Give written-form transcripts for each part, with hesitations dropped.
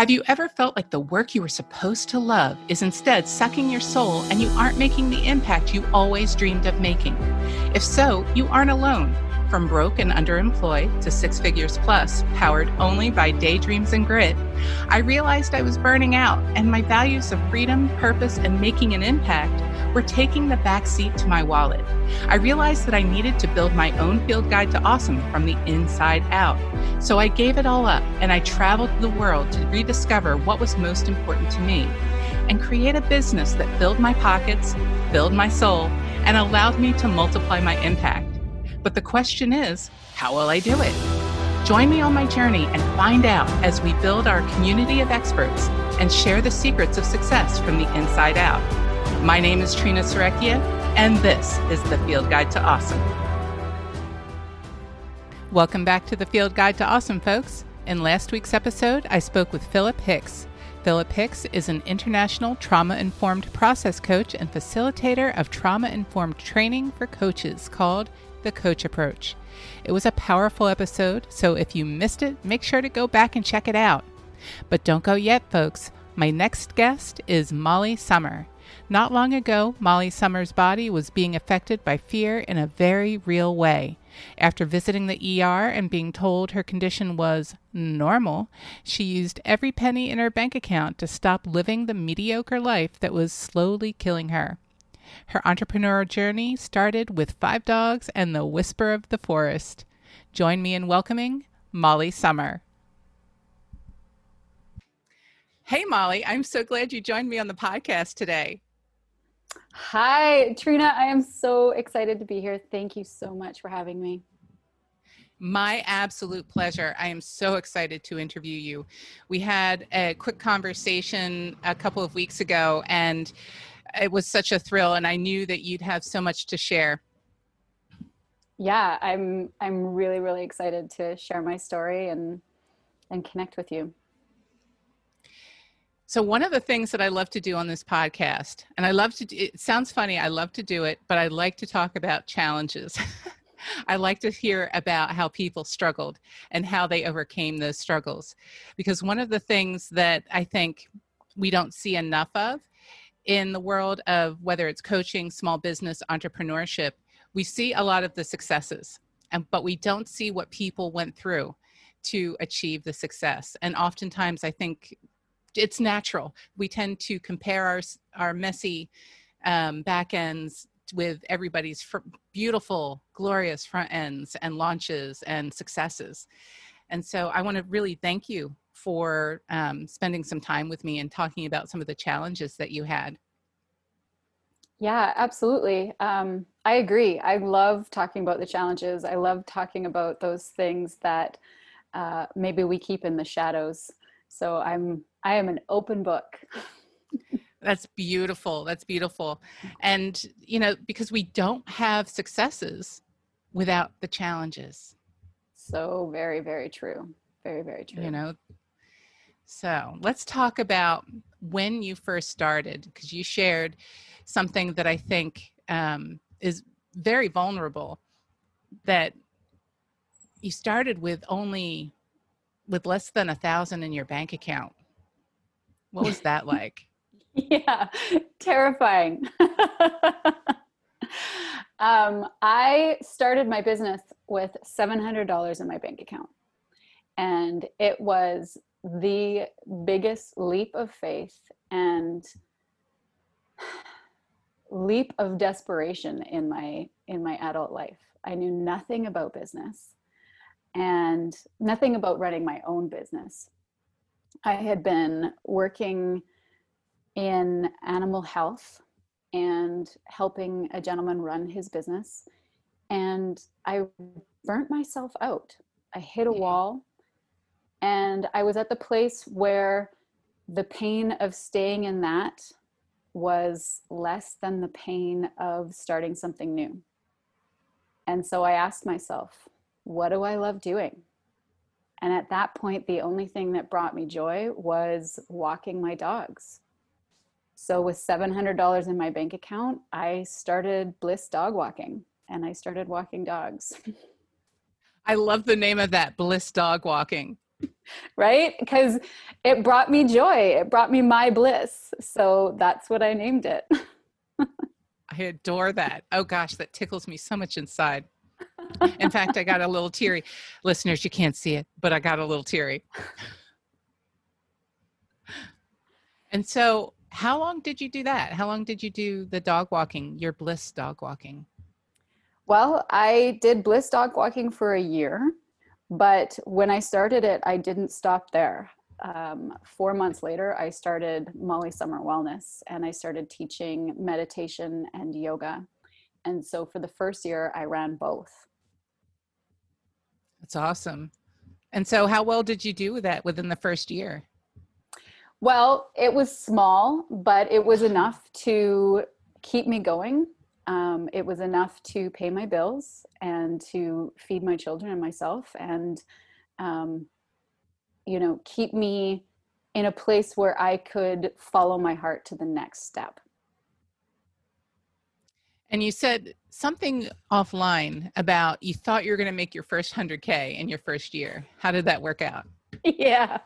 Have you ever felt like the work you were supposed to love is instead sucking your soul and you aren't making the impact you always dreamed of making? If so, you aren't alone. From broke and underemployed to 6 figures plus, powered only by daydreams and grit, I realized I was burning out and my values of freedom, purpose, and making an impact were taking the back seat to my wallet. I realized that I needed to build my own field guide to awesome from the inside out. So I gave it all up and I traveled the world to rediscover what was most important to me and create a business that filled my pockets, filled my soul, and allowed me to multiply my impact. But the question is, how will I do it? Join me on my journey and find out as we build our community of experts and share the secrets of success from the inside out. My name is Trina Sarekia, and this is the Field Guide to Awesome. Welcome back to the Field Guide to Awesome, folks. In last week's episode, I spoke with Philip Hicks. Philip Hicks is an international trauma-informed process coach and facilitator of trauma-informed training for coaches called The Coach Approach. It was a powerful episode, so if you missed it, make sure to go back and check it out. But don't go yet, folks. My next guest is Molly Summer. Not long ago, Molly Summer's body was being affected by fear in a very real way. After visiting the ER and being told her condition was normal, she used every penny in her bank account to stop living the mediocre life that was slowly killing her. Her entrepreneurial journey started with 5 dogs and the whisper of the forest. Join me in welcoming Molly Summer. Hey, Molly, I'm so glad you joined me on the podcast today. Hi, Trina. I am so excited to be here. Thank you so much for having me. My absolute pleasure. I am so excited to interview you. We had a quick conversation a couple of weeks ago, and it was such a thrill, and I knew that you'd have so much to share. Yeah, I'm really, really excited to share my story and connect with you. So one of the things that I love to do on this podcast, and I love to do, it sounds funny, I love to do it, but I like to talk about challenges. I like to hear about how people struggled and how they overcame those struggles. Because one of the things that I think we don't see enough of in the world of whether it's coaching, small business, entrepreneurship, we see a lot of the successes, but we don't see what people went through to achieve the success. And oftentimes I think it's natural. We tend to compare our messy back ends with everybody's beautiful, glorious front ends and launches and successes. And so I want to really thank you for spending some time with me and talking about some of the challenges that you had. Yeah, absolutely. I agree. I love talking about the challenges. I love talking about those things that maybe we keep in the shadows. So I am an open book. That's beautiful. That's beautiful. And, you know, because we don't have successes without the challenges. So very, very true. Very, very true. You know, so let's talk about when you first started, because you shared something that I think is very vulnerable, that you started with less than 1,000 in your bank account. What was that like? Yeah, terrifying. I started my business with $700 in my bank account. And it was the biggest leap of faith and leap of desperation in my adult life. I knew nothing about business and nothing about running my own business. I had been working in animal health and helping a gentleman run his business, and I burnt myself out. I hit a wall. And I was at the place where the pain of staying in that was less than the pain of starting something new. And so I asked myself, what do I love doing? And at that point, the only thing that brought me joy was walking my dogs. So with $700 in my bank account, I started Bliss Dog Walking, and I started walking dogs. I love the name of that, Bliss Dog Walking. right? Because it brought me joy. It brought me my bliss. So that's what I named it. I adore that. Oh gosh, that tickles me so much inside. In fact, I got a little teary. Listeners, you can't see it, but I got a little teary. And so how long did you do that? How long did you do the dog walking, your Bliss Dog Walking? Well, I did Bliss Dog Walking for a year, but when I started it, I didn't stop there. 4 months later, I started Molly Summer Wellness, and I started teaching meditation and yoga. And so for the first year, I ran both. That's awesome. And so how well did you do that within the first year? Well, it was small, but it was enough to keep me going. It was enough to pay my bills and to feed my children and myself, and, you know, keep me in a place where I could follow my heart to the next step. And you said something offline about you thought you were going to make your first 100K in your first year. How did that work out? Yeah,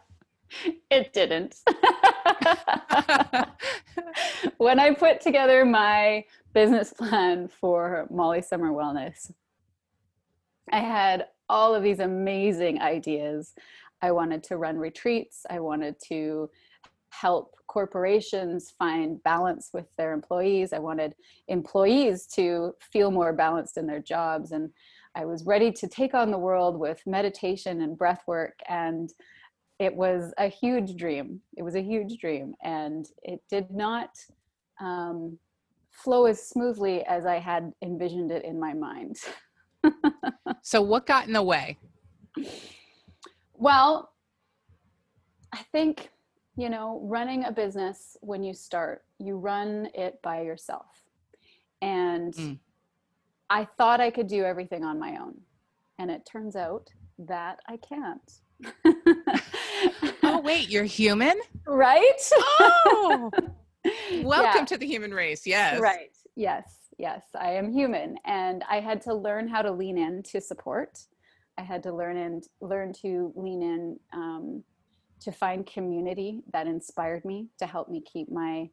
it didn't. When I put together my business plan for Molly Summer Wellness, I had all of these amazing ideas. I wanted to run retreats. I wanted to help corporations find balance with their employees. I wanted employees to feel more balanced in their jobs. And I was ready to take on the world with meditation and breath work. And it was a huge dream. It was a huge dream. And it did not flow as smoothly as I had envisioned it in my mind. So what got in the way? Well, I think, you know, running a business, when you start, you run it by yourself. And I thought I could do everything on my own. And it turns out that I can't. Oh, wait, you're human? Right? Oh, welcome to the human race. Yes. Right. Yes, I am human. And I had to learn how to lean in to support. I had to learn to lean in to find community that inspired me, to help me keep my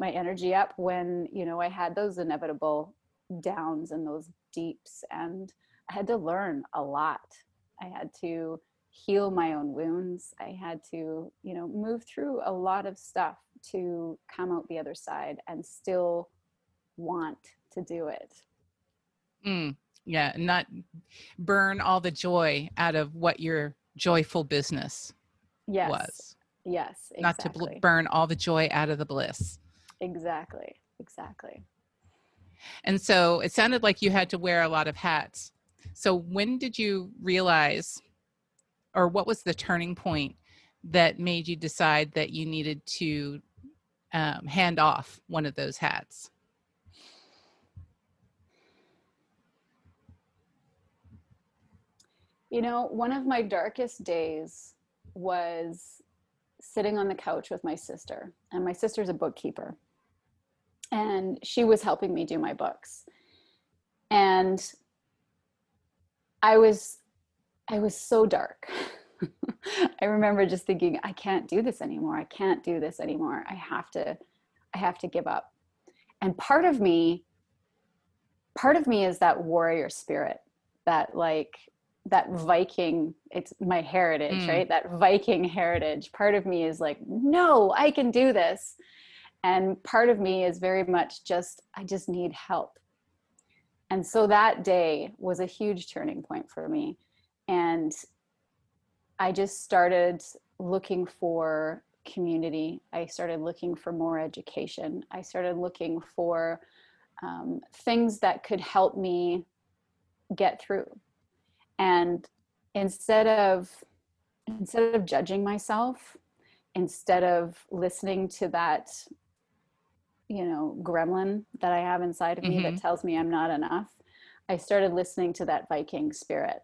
energy up when, you know, I had those inevitable downs and those deeps. And I had to learn a lot. I had to heal my own wounds. I had to, you know, move through a lot of stuff to come out the other side and still want to do it. Yeah, not burn all the joy out of what your joyful business was. Yes, exactly. Not to burn all the joy out of the bliss. Exactly. And so it sounded like you had to wear a lot of hats. So when did you realize, or what was the turning point that made you decide that you needed to hand off one of those hats? You know, one of my darkest days was sitting on the couch with my sister, and my sister's a bookkeeper, and she was helping me do my books. And I was so dark. I remember just thinking, I can't do this anymore. I have to give up. And part of me is that warrior spirit, that Viking, it's my heritage, right? That Viking heritage. Part of me is like, no, I can do this. And part of me is very much just, I just need help. And so that day was a huge turning point for me. And I just started looking for community. I started looking for more education. I started looking for things that could help me get through. And instead of judging myself, instead of listening to that, you know, gremlin that I have inside of me that tells me I'm not enough, I started listening to that Viking spirit.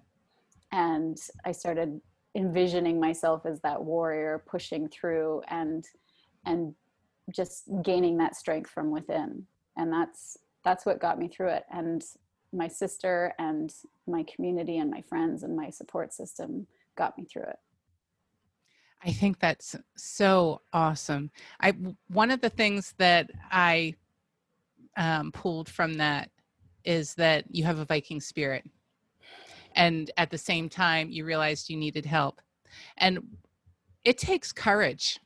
And I started envisioning myself as that warrior pushing through and just gaining that strength from within. And that's what got me through it. And my sister and my community and my friends and my support system got me through it. I think that's so awesome. One of the things that I pulled from that is that you have a Viking spirit. And at the same time, you realized you needed help. And it takes courage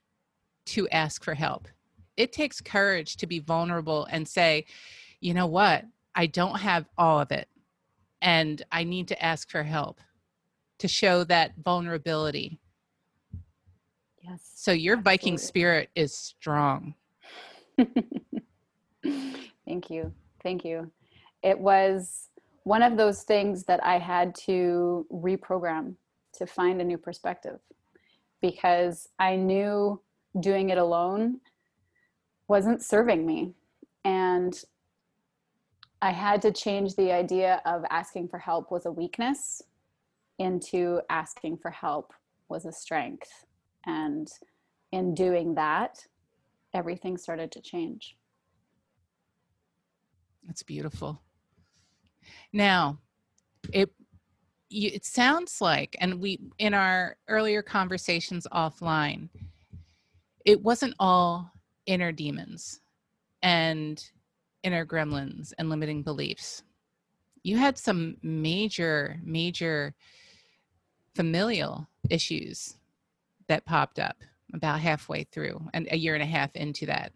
to ask for help. It takes courage to be vulnerable and say, you know what? I don't have all of it. And I need to ask for help, to show that vulnerability. Yes. So your absolutely. Viking spirit is strong. Thank you. Thank you. It was one of those things that I had to reprogram to find a new perspective, because I knew doing it alone wasn't serving me. And I had to change the idea of asking for help was a weakness into asking for help was a strength. And in doing that, everything started to change. That's beautiful. Now, it sounds like, and we, in our earlier conversations offline, it wasn't all inner demons and inner gremlins and limiting beliefs. You had some major, major familial issues that popped up about halfway through and a year and a half into that.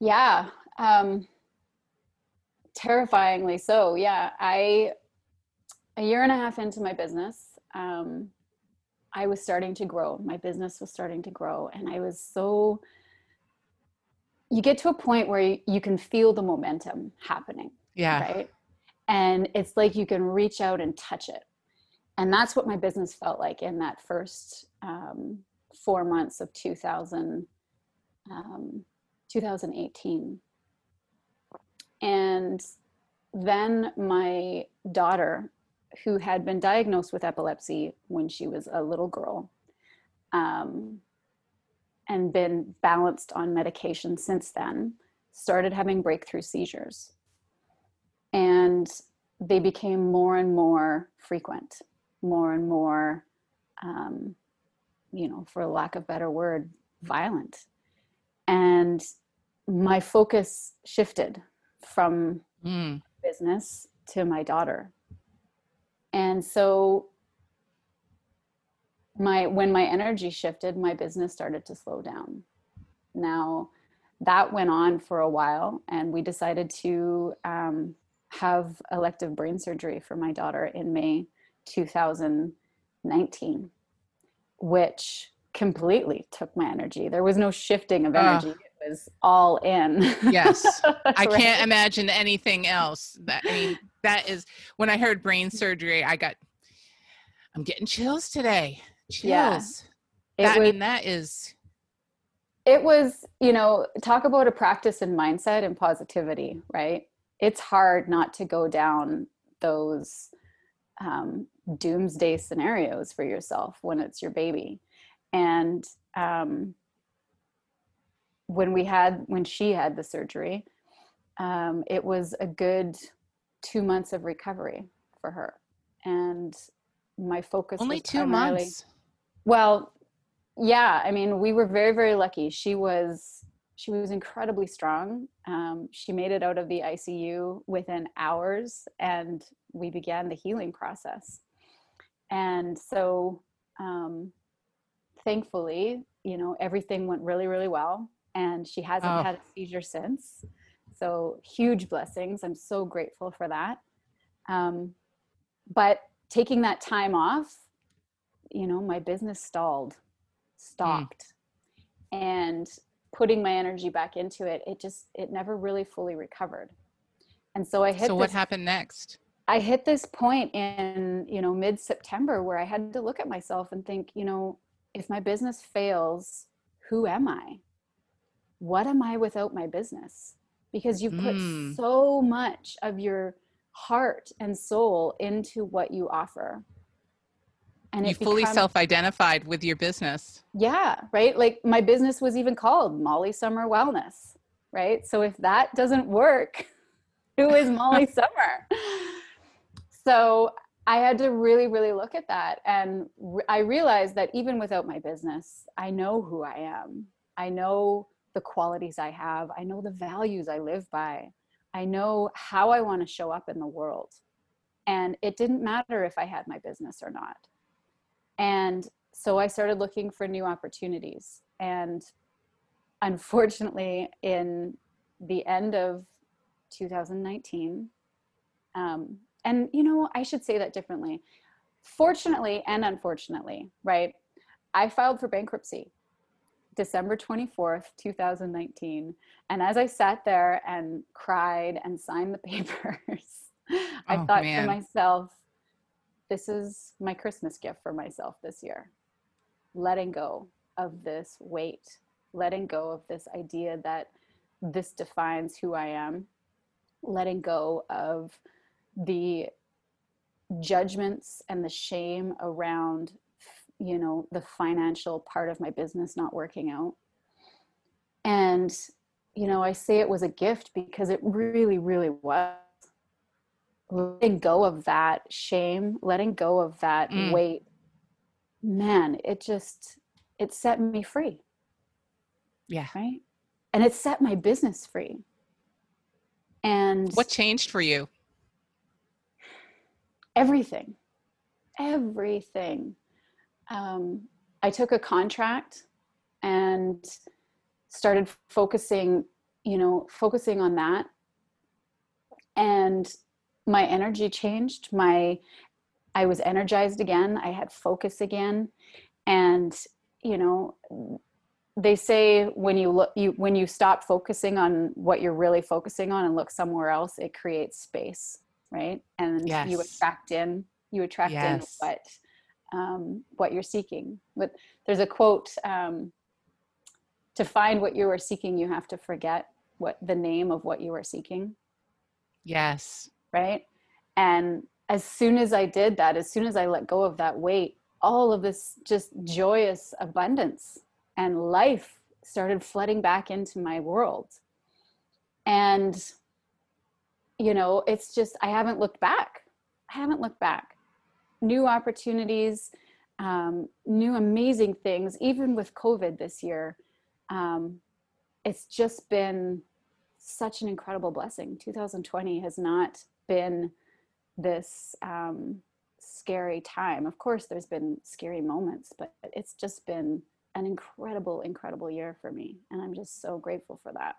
Yeah. Terrifyingly so. Yeah. A year and a half into my business, I was starting to grow. My business was starting to grow. And I was so, you get to a point where you can feel the momentum happening. Yeah. Right. And it's like you can reach out and touch it. And that's what my business felt like in that first 4 months of 2018. And then my daughter, who had been diagnosed with epilepsy when she was a little girl, and been balanced on medication since then, started having breakthrough seizures. And they became more and more frequent, more and more, for lack of a better word, violent. And my focus shifted from business to my daughter. And so when my energy shifted, my business started to slow down. Now, that went on for a while, and we decided to have elective brain surgery for my daughter in May 2019, which completely took my energy. There was no shifting of energy. It was all in. Yes. Right? I can't imagine anything else. That is, when I heard brain surgery, I'm getting chills today. Chills. Yeah. Talk about a practice in mindset and positivity, right? It's hard not to go down those doomsday scenarios for yourself when it's your baby. And when she had the surgery, it was a good 2 months of recovery for her. And my focus only was 2 months. Well, yeah. I mean, we were very, very lucky. She was incredibly strong. She made it out of the ICU within hours, and we began the healing process. And so, thankfully, everything went really, really well, and she hasn't had a seizure since. So huge blessings. I'm so grateful for that. But taking that time off, my business stopped. And putting my energy back into it, it never really fully recovered. And so what happened next? I hit this point in, mid-September where I had to look at myself and think, if my business fails, who am I? What am I without my business? Because you put so much of your heart and soul into what you offer. And you fully self-identified with your business. Yeah, right? Like my business was even called Molly Summer Wellness, right? So if that doesn't work, who is Molly Summer? So I had to really, really look at that. And I realized that even without my business, I know who I am. I know the qualities I have. I know the values I live by. I know how I want to show up in the world. And it didn't matter if I had my business or not. And so I started looking for new opportunities. And unfortunately, in the end of 2019, and, you know, I should say that differently. Fortunately and unfortunately, right? I filed for bankruptcy December 24th, 2019. And as I sat there and cried and signed the papers, I thought to myself, this is my Christmas gift for myself this year. Letting go of this weight, letting go of this idea that this defines who I am, letting go of the judgments and the shame around, you know, the financial part of my business not working out. And, you know, I say it was a gift because it really, really was. Letting go of that shame, letting go of that weight, man, it set me free. Yeah. Right. And it set my business free. And what changed for you? Everything. I took a contract and started focusing on that. And my energy changed. I was energized again. I had focus again. And, you know, they say when you stop focusing on what you're really focusing on and look somewhere else, it creates space. Right. And yes. you attract yes. in what you're seeking. But there's a quote, to find what you are seeking, you have to forget what the name of what you are seeking. Yes. Right. And as soon as I did that, as soon as I let go of that weight, all of this just joyous abundance and life started flooding back into my world. And you know, it's just, I haven't looked back. New opportunities, new amazing things, even with COVID this year. It's just been such an incredible blessing. 2020 has not been this scary time. Of course, there's been scary moments, but it's just been an incredible, incredible year for me. And I'm just so grateful for that.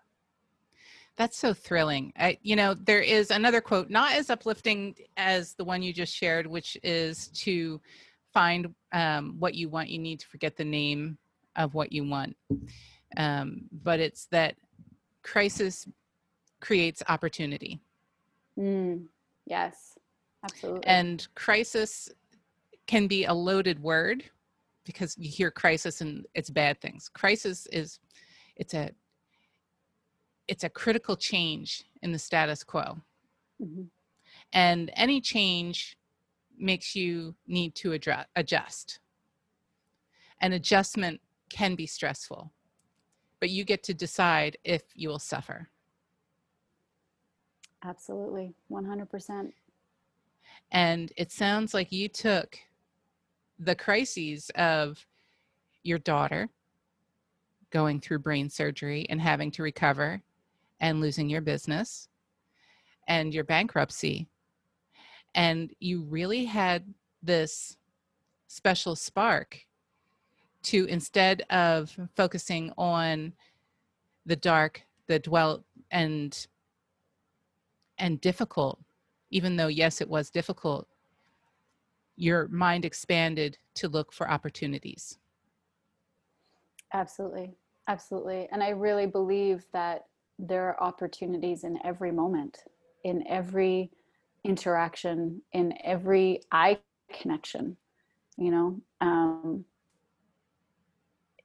That's so thrilling. You know, there is another quote, not as uplifting as the one you just shared, which is to find what you want. You need to forget the name of what you want. But it's that crisis creates opportunity. Yes, absolutely. And crisis can be a loaded word because you hear crisis and it's bad things. Crisis is, it's a critical change in the status quo. Mm-hmm. And any change makes you need to adjust. And adjustment can be stressful, but you get to decide if you will suffer. Absolutely. 100%. And it sounds like you took the crises of your daughter going through brain surgery and having to recover and losing your business and your bankruptcy. And you really had this special spark to, instead of focusing on the dark, the dwelt and difficult, even though, yes, it was difficult, your mind expanded to look for opportunities. Absolutely. And I really believe that there are opportunities in every moment, in every interaction, in every eye connection. You know,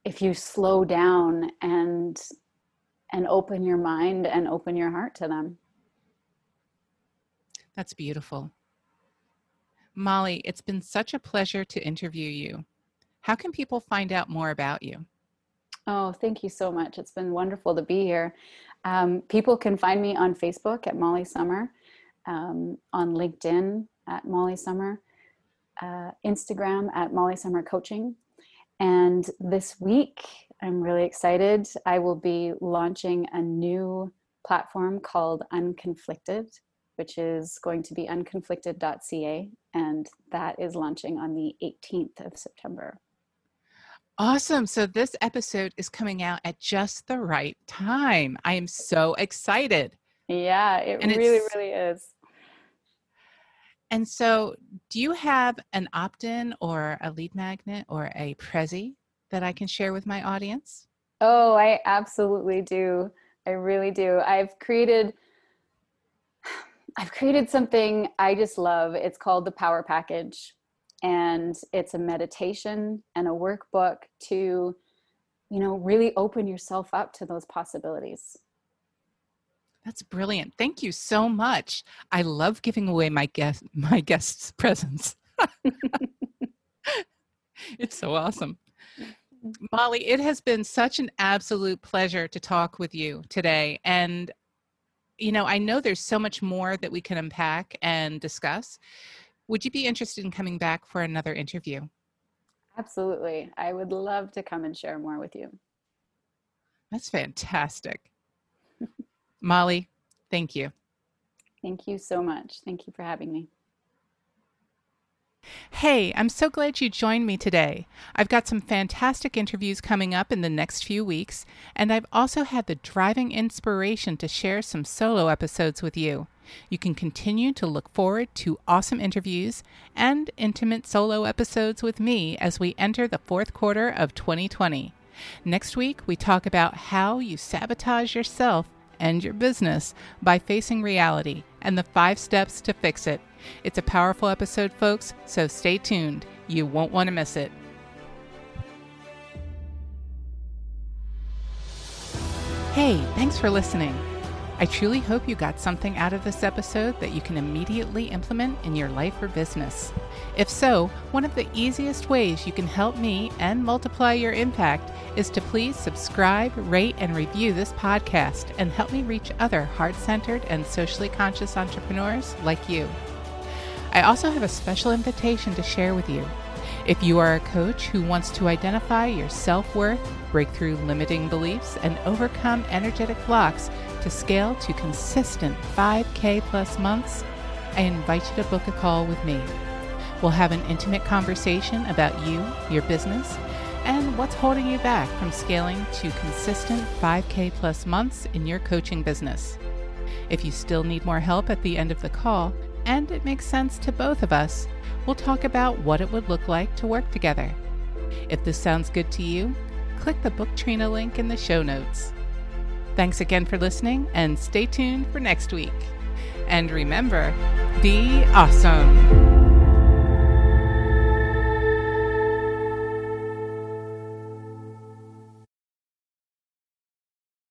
if you slow down and open your mind and open your heart to them. That's beautiful. Molly, it's been such a pleasure to interview you. How can people find out more about you? Oh, thank you so much. It's been wonderful to be here. People can find me on Facebook at Molly Summer, on LinkedIn at Molly Summer, Instagram at Molly Summer Coaching. And this week, I'm really excited. I will be launching a new platform called Unconflicted, which is going to be unconflicted.ca. And that is launching on the 18th of September. Awesome. So this episode is coming out at just the right time. I am so excited. Yeah, it really, really is. And so do you have an opt-in or a lead magnet or a Prezi that I can share with my audience? Oh, I absolutely do. I really do. I've created something I just love. It's called the Power Package. And it's a meditation and a workbook to, you know, really open yourself up to those possibilities. That's brilliant. Thank you so much. I love giving away my guests' presents. It's so awesome. Molly, it has been such an absolute pleasure to talk with you today. And, you know, I know there's so much more that we can unpack and discuss. Would you be interested in coming back for another interview? Absolutely. I would love to come and share more with you. That's fantastic. Molly, thank you. Thank you so much. Thank you for having me. Hey, I'm so glad you joined me today. I've got some fantastic interviews coming up in the next few weeks, and I've also had the driving inspiration to share some solo episodes with you. You can continue to look forward to awesome interviews and intimate solo episodes with me as we enter the fourth quarter of 2020. Next week, we talk about how you sabotage yourself and your business by facing reality and the 5 steps to fix it. It's a powerful episode, folks, so stay tuned. You won't want to miss it. Hey, thanks for listening. I truly hope you got something out of this episode that you can immediately implement in your life or business. If so, one of the easiest ways you can help me and multiply your impact is to please subscribe, rate, and review this podcast and help me reach other heart-centered and socially conscious entrepreneurs like you. I also have a special invitation to share with you. If you are a coach who wants to identify your self-worth, break through limiting beliefs, and overcome energetic blocks, to scale to consistent 5K plus months, I invite you to book a call with me. We'll have an intimate conversation about you, your business, and what's holding you back from scaling to consistent 5K plus months in your coaching business. If you still need more help at the end of the call, and it makes sense to both of us, we'll talk about what it would look like to work together. If this sounds good to you, click the Book Trina link in the show notes. Thanks again for listening, and stay tuned for next week. And remember, be awesome.